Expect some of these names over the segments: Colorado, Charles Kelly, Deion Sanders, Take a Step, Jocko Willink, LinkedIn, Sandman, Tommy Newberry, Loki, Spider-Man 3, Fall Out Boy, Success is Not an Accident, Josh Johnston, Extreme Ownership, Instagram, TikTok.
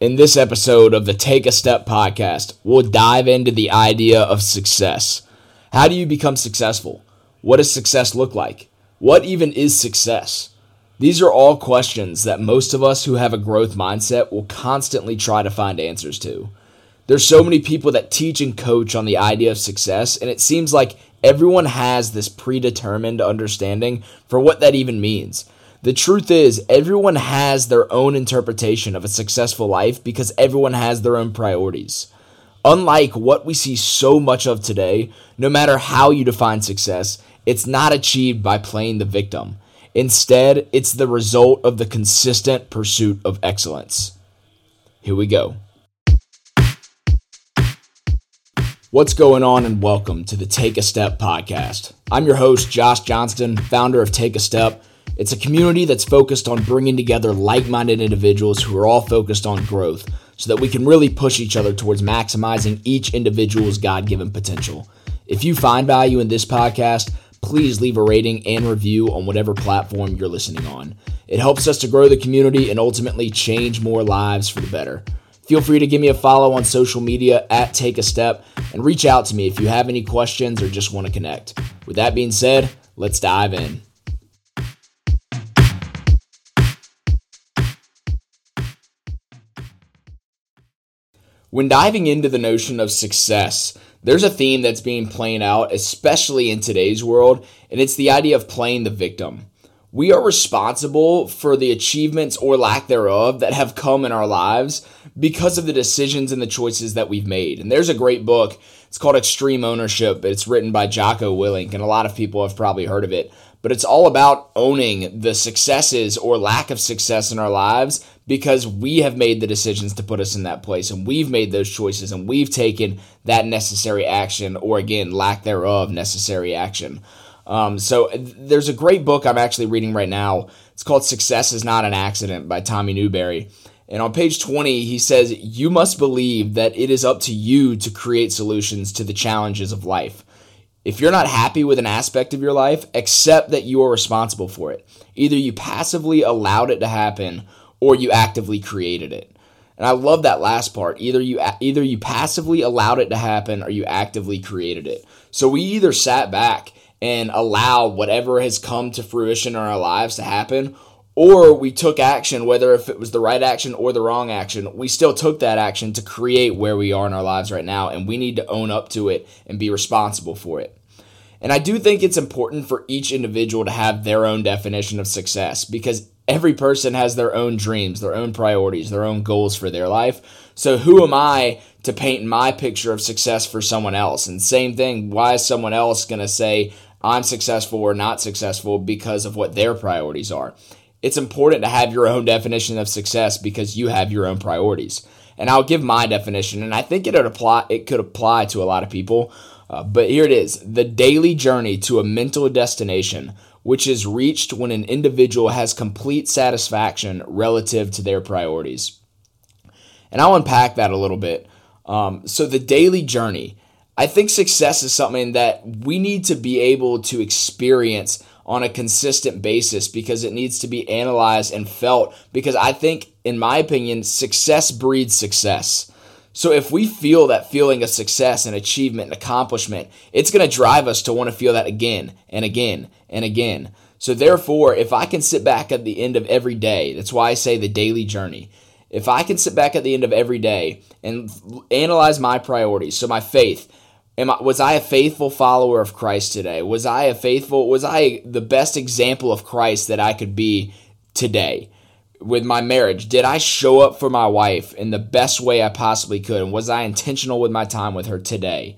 In this episode of the Take a Step podcast, we'll dive into the idea of success. How do you become successful? What does success look like? What even is success? These are all questions that most of us who have a growth mindset will constantly try to find answers to. There's so many people that teach and coach on the idea of success, and it seems like everyone has this predetermined understanding for what that even means. The truth is, everyone has their own interpretation of a successful life because everyone has their own priorities. Unlike what we see so much of today, no matter how you define success, it's not achieved by playing the victim. Instead, it's the result of the consistent pursuit of excellence. Here we go. What's going on, and welcome to the Take a Step podcast. I'm your host, Josh Johnston, founder of Take a Step. It's a community that's focused on bringing together like-minded individuals who are all focused on growth so that we can really push each other towards maximizing each individual's God-given potential. If you find value in this podcast, please leave a rating and review on whatever platform you're listening on. It helps us to grow the community and ultimately change more lives for the better. Feel free to give me a follow on social media at Take a Step and reach out to me if you have any questions or just want to connect. With that being said, let's dive in. When diving into the notion of success, there's a theme that's being played out, especially in today's world, and it's the idea of playing the victim. We are responsible for the achievements or lack thereof that have come in our lives because of the decisions and the choices that we've made. And there's a great book. It's called Extreme Ownership. It's written by Jocko Willink, and a lot of people have probably heard of it. But it's all about owning the successes or lack of success in our lives because we have made the decisions to put us in that place, and we've made those choices, and we've taken that necessary action, or again, lack thereof necessary action. There's a great book I'm actually reading right now. It's called Success is Not an Accident by Tommy Newberry. And on page 20, he says, "You must believe that it is up to you to create solutions to the challenges of life. If you're not happy with an aspect of your life, accept that you are responsible for it. Either you passively allowed it to happen or you actively created it." And I love that last part. Either you passively allowed it to happen or you actively created it. So we either sat back and allowed whatever has come to fruition in our lives to happen, or we took action, whether if it was the right action or the wrong action. We still took that action to create where we are in our lives right now, and we need to own up to it and be responsible for it. And I do think it's important for each individual to have their own definition of success because every person has their own dreams, their own priorities, their own goals for their life. So who am I to paint my picture of success for someone else? And same thing, why is someone else going to say I'm successful or not successful because of what their priorities are? It's important to have your own definition of success because you have your own priorities. And I'll give my definition, and I think it could apply to a lot of people. But here it is: the daily journey to a mental destination, which is reached when an individual has complete satisfaction relative to their priorities. And I'll unpack that a little bit. So the daily journey, I think success is something that we need to be able to experience on a consistent basis because it needs to be analyzed and felt, because I think, in my opinion, success breeds success. So if we feel that feeling of success and achievement and accomplishment, it's going to drive us to want to feel that again and again and again. So therefore, if I can sit back at the end of every day, that's why I say the daily journey. If I can sit back at the end of every day and analyze my priorities, so my faith, was I a faithful follower of Christ today? Was I the best example of Christ that I could be today? With my marriage, did I show up for my wife in the best way I possibly could? And was I intentional with my time with her today?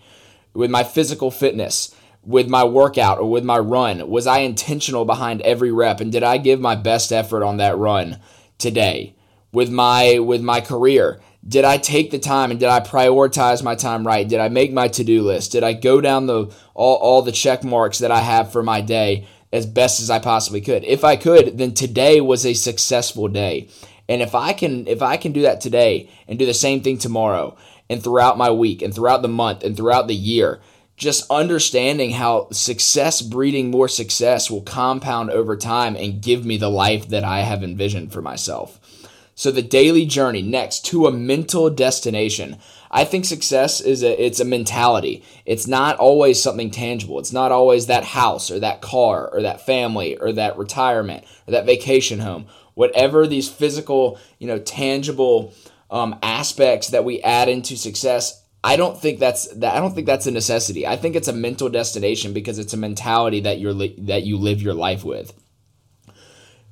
With my physical fitness, with my workout or with my run, was I intentional behind every rep? And did I give my best effort on that run today? With my career, did I take the time and did I prioritize my time right? Did I make my to-do list? Did I go down all the check marks that I have for my day as best as I possibly could? If I could, then today was a successful day. And if I can do that today and do the same thing tomorrow and throughout my week and throughout the month and throughout the year, just understanding how success breeding more success will compound over time and give me the life that I have envisioned for myself. So the daily journey next to a mental destination. I think success is it's a mentality. It's not always something tangible. It's not always that house or that car or that family or that retirement or that vacation home. Whatever these physical, tangible aspects that we add into success, I don't think that's a necessity. I think it's a mental destination because it's a mentality that you live your life with.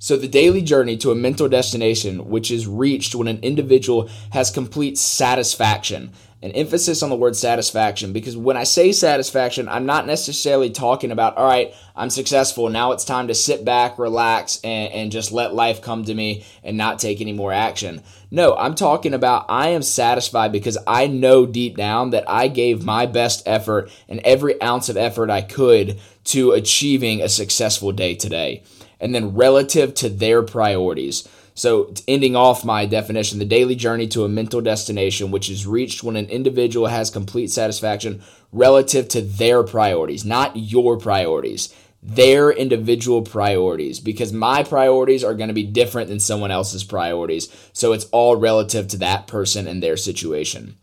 So the daily journey to a mental destination, which is reached when an individual has complete satisfaction. An emphasis on the word satisfaction, because when I say satisfaction, I'm not necessarily talking about, all right, I'm successful, now it's time to sit back, relax, and just let life come to me and not take any more action. No, I'm talking about I am satisfied because I know deep down that I gave my best effort and every ounce of effort I could to achieving a successful day today. And then relative to their priorities. So ending off my definition, the daily journey to a mental destination, which is reached when an individual has complete satisfaction relative to their priorities, not your priorities, their individual priorities, because my priorities are going to be different than someone else's priorities. So it's all relative to that person and their situation.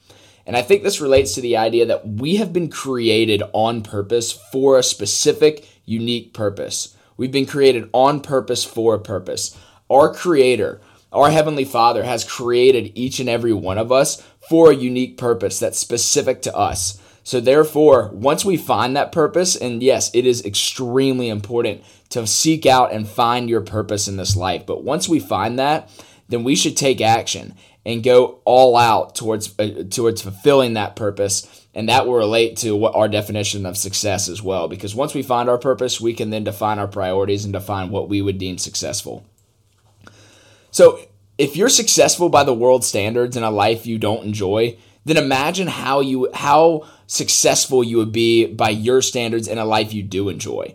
And I think this relates to the idea that we have been created on purpose for a specific, unique purpose. We've been created on purpose for a purpose. Our Creator, our Heavenly Father, has created each and every one of us for a unique purpose that's specific to us. So therefore, once we find that purpose, and yes, it is extremely important to seek out and find your purpose in this life. But once we find that, then we should take action and go all out towards fulfilling that purpose. And that will relate to what our definition of success as well, because once we find our purpose, we can then define our priorities and define what we would deem successful. So if you're successful by the world's standards in a life you don't enjoy, then imagine how successful you would be by your standards in a life you do enjoy.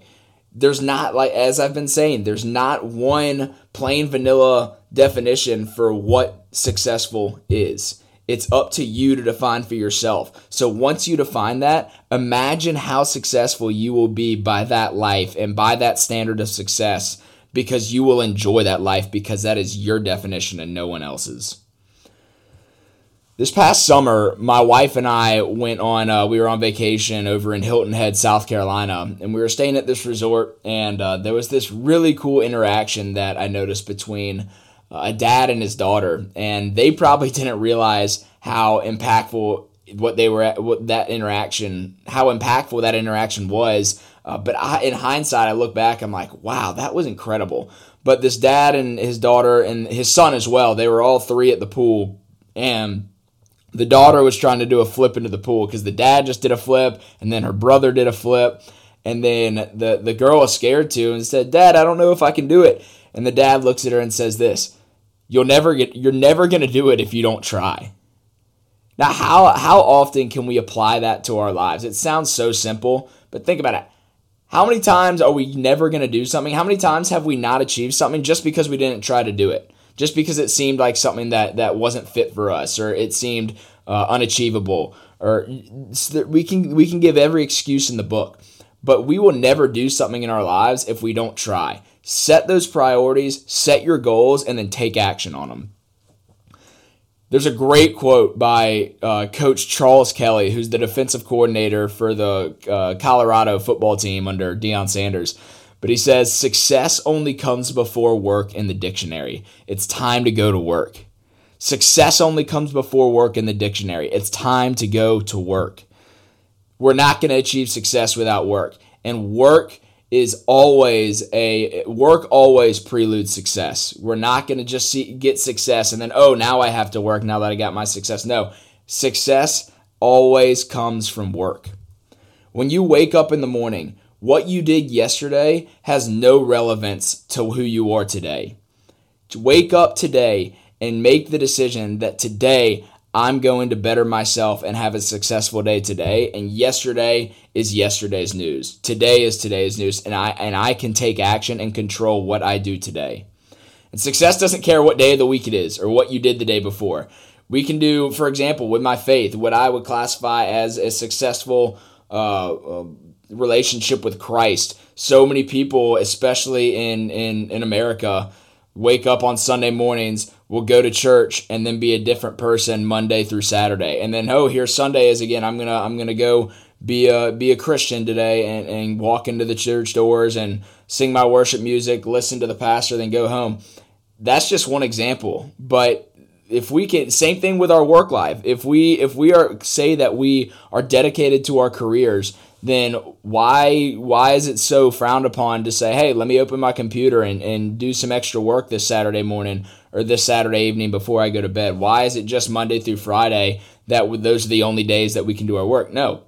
There's not, like as I've been saying, there's not one plain vanilla definition for what successful is. It's up to you to define for yourself. So once you define that, imagine how successful you will be by that life and by that standard of success, because you will enjoy that life because that is your definition and no one else's. This past summer, my wife and I went on, we were on vacation over in Hilton Head, South Carolina, and we were staying at this resort, and there was this really cool interaction that I noticed between a dad and his daughter, and they probably didn't realize how impactful that interaction was. But in hindsight, I look back, I'm like, wow, that was incredible. But this dad and his daughter and his son as well, they were all three at the pool, and the daughter was trying to do a flip into the pool because the dad just did a flip, and then her brother did a flip, and then the girl was scared too and said, "Dad, I don't know if I can do it." And the dad looks at her and says this, "You're never going to do it if you don't try." Now, how often can we apply that to our lives? It sounds so simple, but think about it. How many times are we never going to do something? How many times have we not achieved something just because we didn't try to do it? Just because it seemed like something that wasn't fit for us, or it seemed unachievable, or we can give every excuse in the book. But we will never do something in our lives if we don't try. Set those priorities, set your goals, and then take action on them. There's a great quote by Coach Charles Kelly, who's the defensive coordinator for the Colorado football team under Deion Sanders. But he says, "Success only comes before work in the dictionary. It's time to go to work." Success only comes before work in the dictionary. It's time to go to work. We're not going to achieve success without work. And work always preludes success. We're not going to just get success and then, oh, now I have to work now that I got my success. No, success always comes from work. When you wake up in the morning, what you did yesterday has no relevance to who you are today. To wake up today and make the decision that today I'm going to better myself and have a successful day today. And yesterday is yesterday's news. Today is today's news. And I can take action and control what I do today. And success doesn't care what day of the week it is or what you did the day before. We can do, for example, with my faith, what I would classify as a successful relationship with Christ. So many people, especially in America, wake up on Sunday mornings, we'll go to church, and then be a different person Monday through Saturday. And then, oh, here Sunday is again. I'm gonna go be a Christian today and walk into the church doors and sing my worship music, listen to the pastor, then go home. That's just one example. But if we can, same thing with our work life. If we are say that we are dedicated to our careers, then why is it so frowned upon to say, hey, let me open my computer and do some extra work this Saturday morning or this Saturday evening before I go to bed? Why is it just Monday through Friday that those are the only days that we can do our work? No.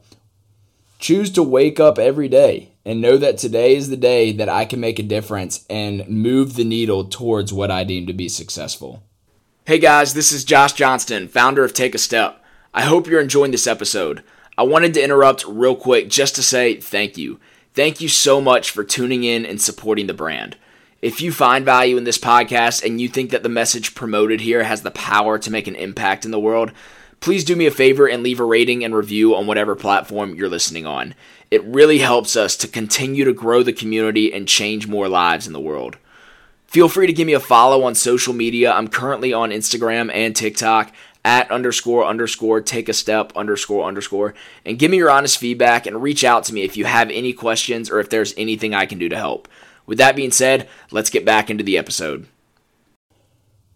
Choose to wake up every day and know that today is the day that I can make a difference and move the needle towards what I deem to be successful. Hey guys, this is Josh Johnston, founder of Take a Step. I hope you're enjoying this episode. I wanted to interrupt real quick just to say thank you. Thank you so much for tuning in and supporting the brand. If you find value in this podcast and you think that the message promoted here has the power to make an impact in the world, please do me a favor and leave a rating and review on whatever platform you're listening on. It really helps us to continue to grow the community and change more lives in the world. Feel free to give me a follow on social media. I'm currently on Instagram and TikTok @__takeastep__. And give me your honest feedback and reach out to me if you have any questions or if there's anything I can do to help. With that being said, let's get back into the episode.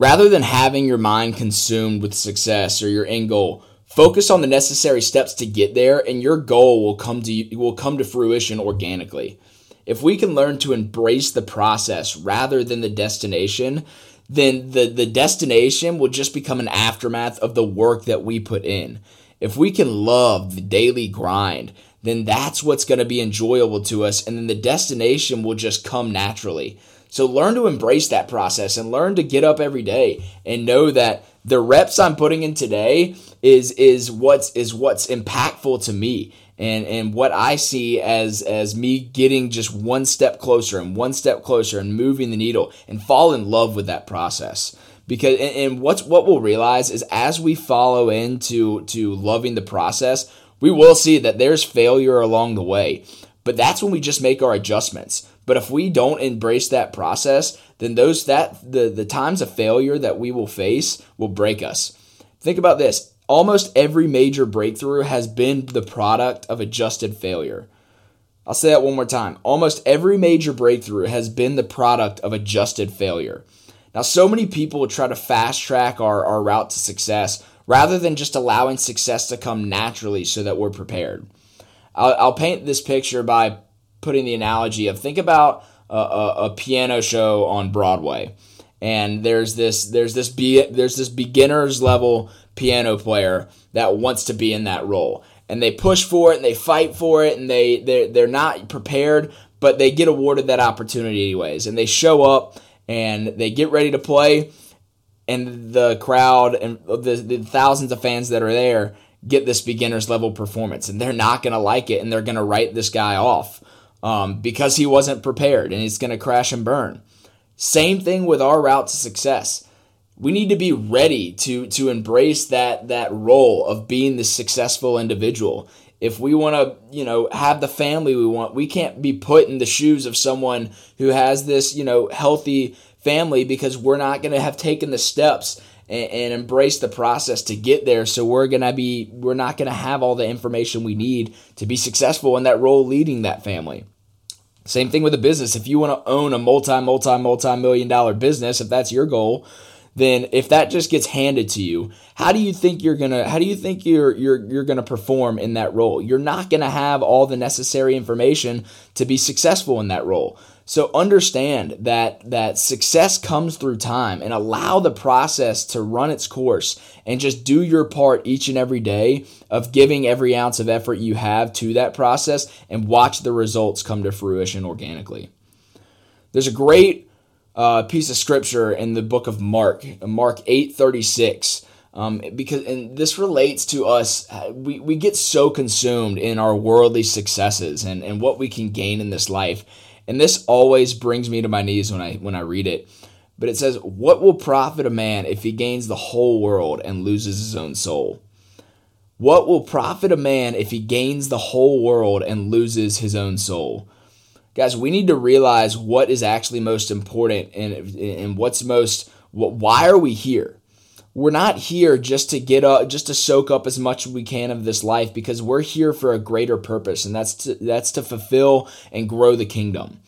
Rather than having your mind consumed with success or your end goal, focus on the necessary steps to get there, and your goal will come to fruition organically. If we can learn to embrace the process rather than the destination, then the destination will just become an aftermath of the work that we put in. If we can love the daily grind, then that's what's going to be enjoyable to us, and then the destination will just come naturally. So learn to embrace that process and learn to get up every day and know that the reps I'm putting in today is what's impactful to me. And what I see as me getting just one step closer and moving the needle and fall in love with that process. Because and what we'll realize is as we follow into loving the process, we will see that there's failure along the way. But that's when we just make our adjustments. But if we don't embrace that process, then the times of failure that we will face will break us. Think about this. Almost every major breakthrough has been the product of adjusted failure. I'll say that one more time. Almost every major breakthrough has been the product of adjusted failure. Now, so many people try to fast track our route to success rather than just allowing success to come naturally so that we're prepared. I'll paint this picture by putting the analogy of think about a piano show on Broadway. And there's this beginner's level piano player that wants to be in that role, and they push for it and they fight for it, and they're not prepared, but they get awarded that opportunity anyways, and they show up and they get ready to play, and the crowd and the thousands of fans that are there get this beginner's level performance, and they're not going to like it, and they're going to write this guy off because he wasn't prepared, and he's going to crash and burn. Same thing with our route to success. We need to be ready to embrace that role of being the successful individual. If we want to, have the family we want, we can't be put in the shoes of someone who has this, healthy family, because we're not going to have taken the steps and embrace the process to get there. So we're not going to have all the information we need to be successful in that role leading that family. Same thing with a business. If you want to own a multi-million-dollar business, if that's your goal, then if that just gets handed to you, how do you think you're gonna perform in that role? You're not gonna have all the necessary information to be successful in that role. So understand that success comes through time, and allow the process to run its course, and just do your part each and every day of giving every ounce of effort you have to that process, and watch the results come to fruition organically. There's a great piece of scripture in the book of Mark 8:36. Because and this relates to us, we get so consumed in our worldly successes and what we can gain in this life. And this always brings me to my knees when I read it. But it says, "What will profit a man if he gains the whole world and loses his own soul?" What will profit a man if he gains the whole world and loses his own soul? Guys, we need to realize what is actually most important and what's most, why are we here? We're not here just to get up, just to soak up as much as we can of this life, because we're here for a greater purpose, and that's to fulfill and grow the kingdom.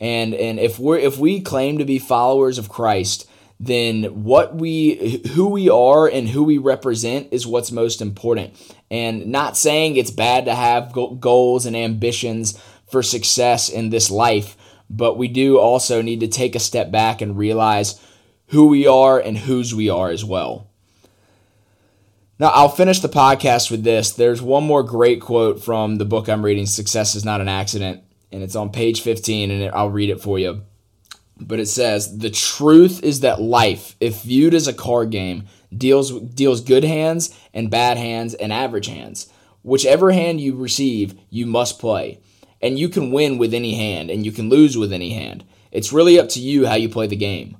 And if we claim to be followers of Christ, then who we are and who we represent is what's most important. And not saying it's bad to have goals and ambitions for success in this life, but we do also need to take a step back and realize who we are and whose we are as well. Now, I'll finish the podcast with this. There's one more great quote from the book I'm reading, Success is Not an Accident, and it's on page 15, and I'll read it for you. But it says, "The truth is that life, if viewed as a card game, deals good hands and bad hands and average hands. Whichever hand you receive, you must play. And you can win with any hand, and you can lose with any hand. It's really up to you how you play the game.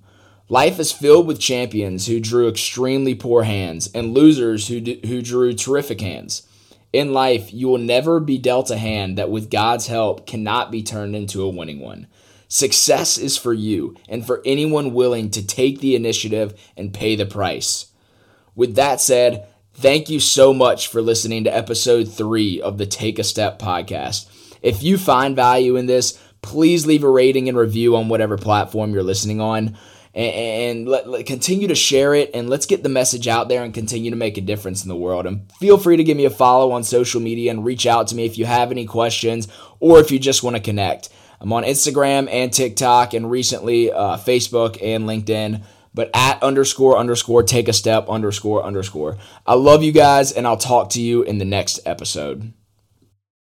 Life is filled with champions who drew extremely poor hands and losers who drew terrific hands. In life, you will never be dealt a hand that with God's help cannot be turned into a winning one. Success is for you and for anyone willing to take the initiative and pay the price." With that said, thank you so much for listening to episode 3 of the Take a Step podcast. If you find value in this, please leave a rating and review on whatever platform you're listening on. And continue to share it, and let's get the message out there and continue to make a difference in the world. And feel free to give me a follow on social media and reach out to me if you have any questions or if you just want to connect. I'm on Instagram and TikTok and recently Facebook and LinkedIn, but @__take_a_step__. I love you guys, and I'll talk to you in the next episode.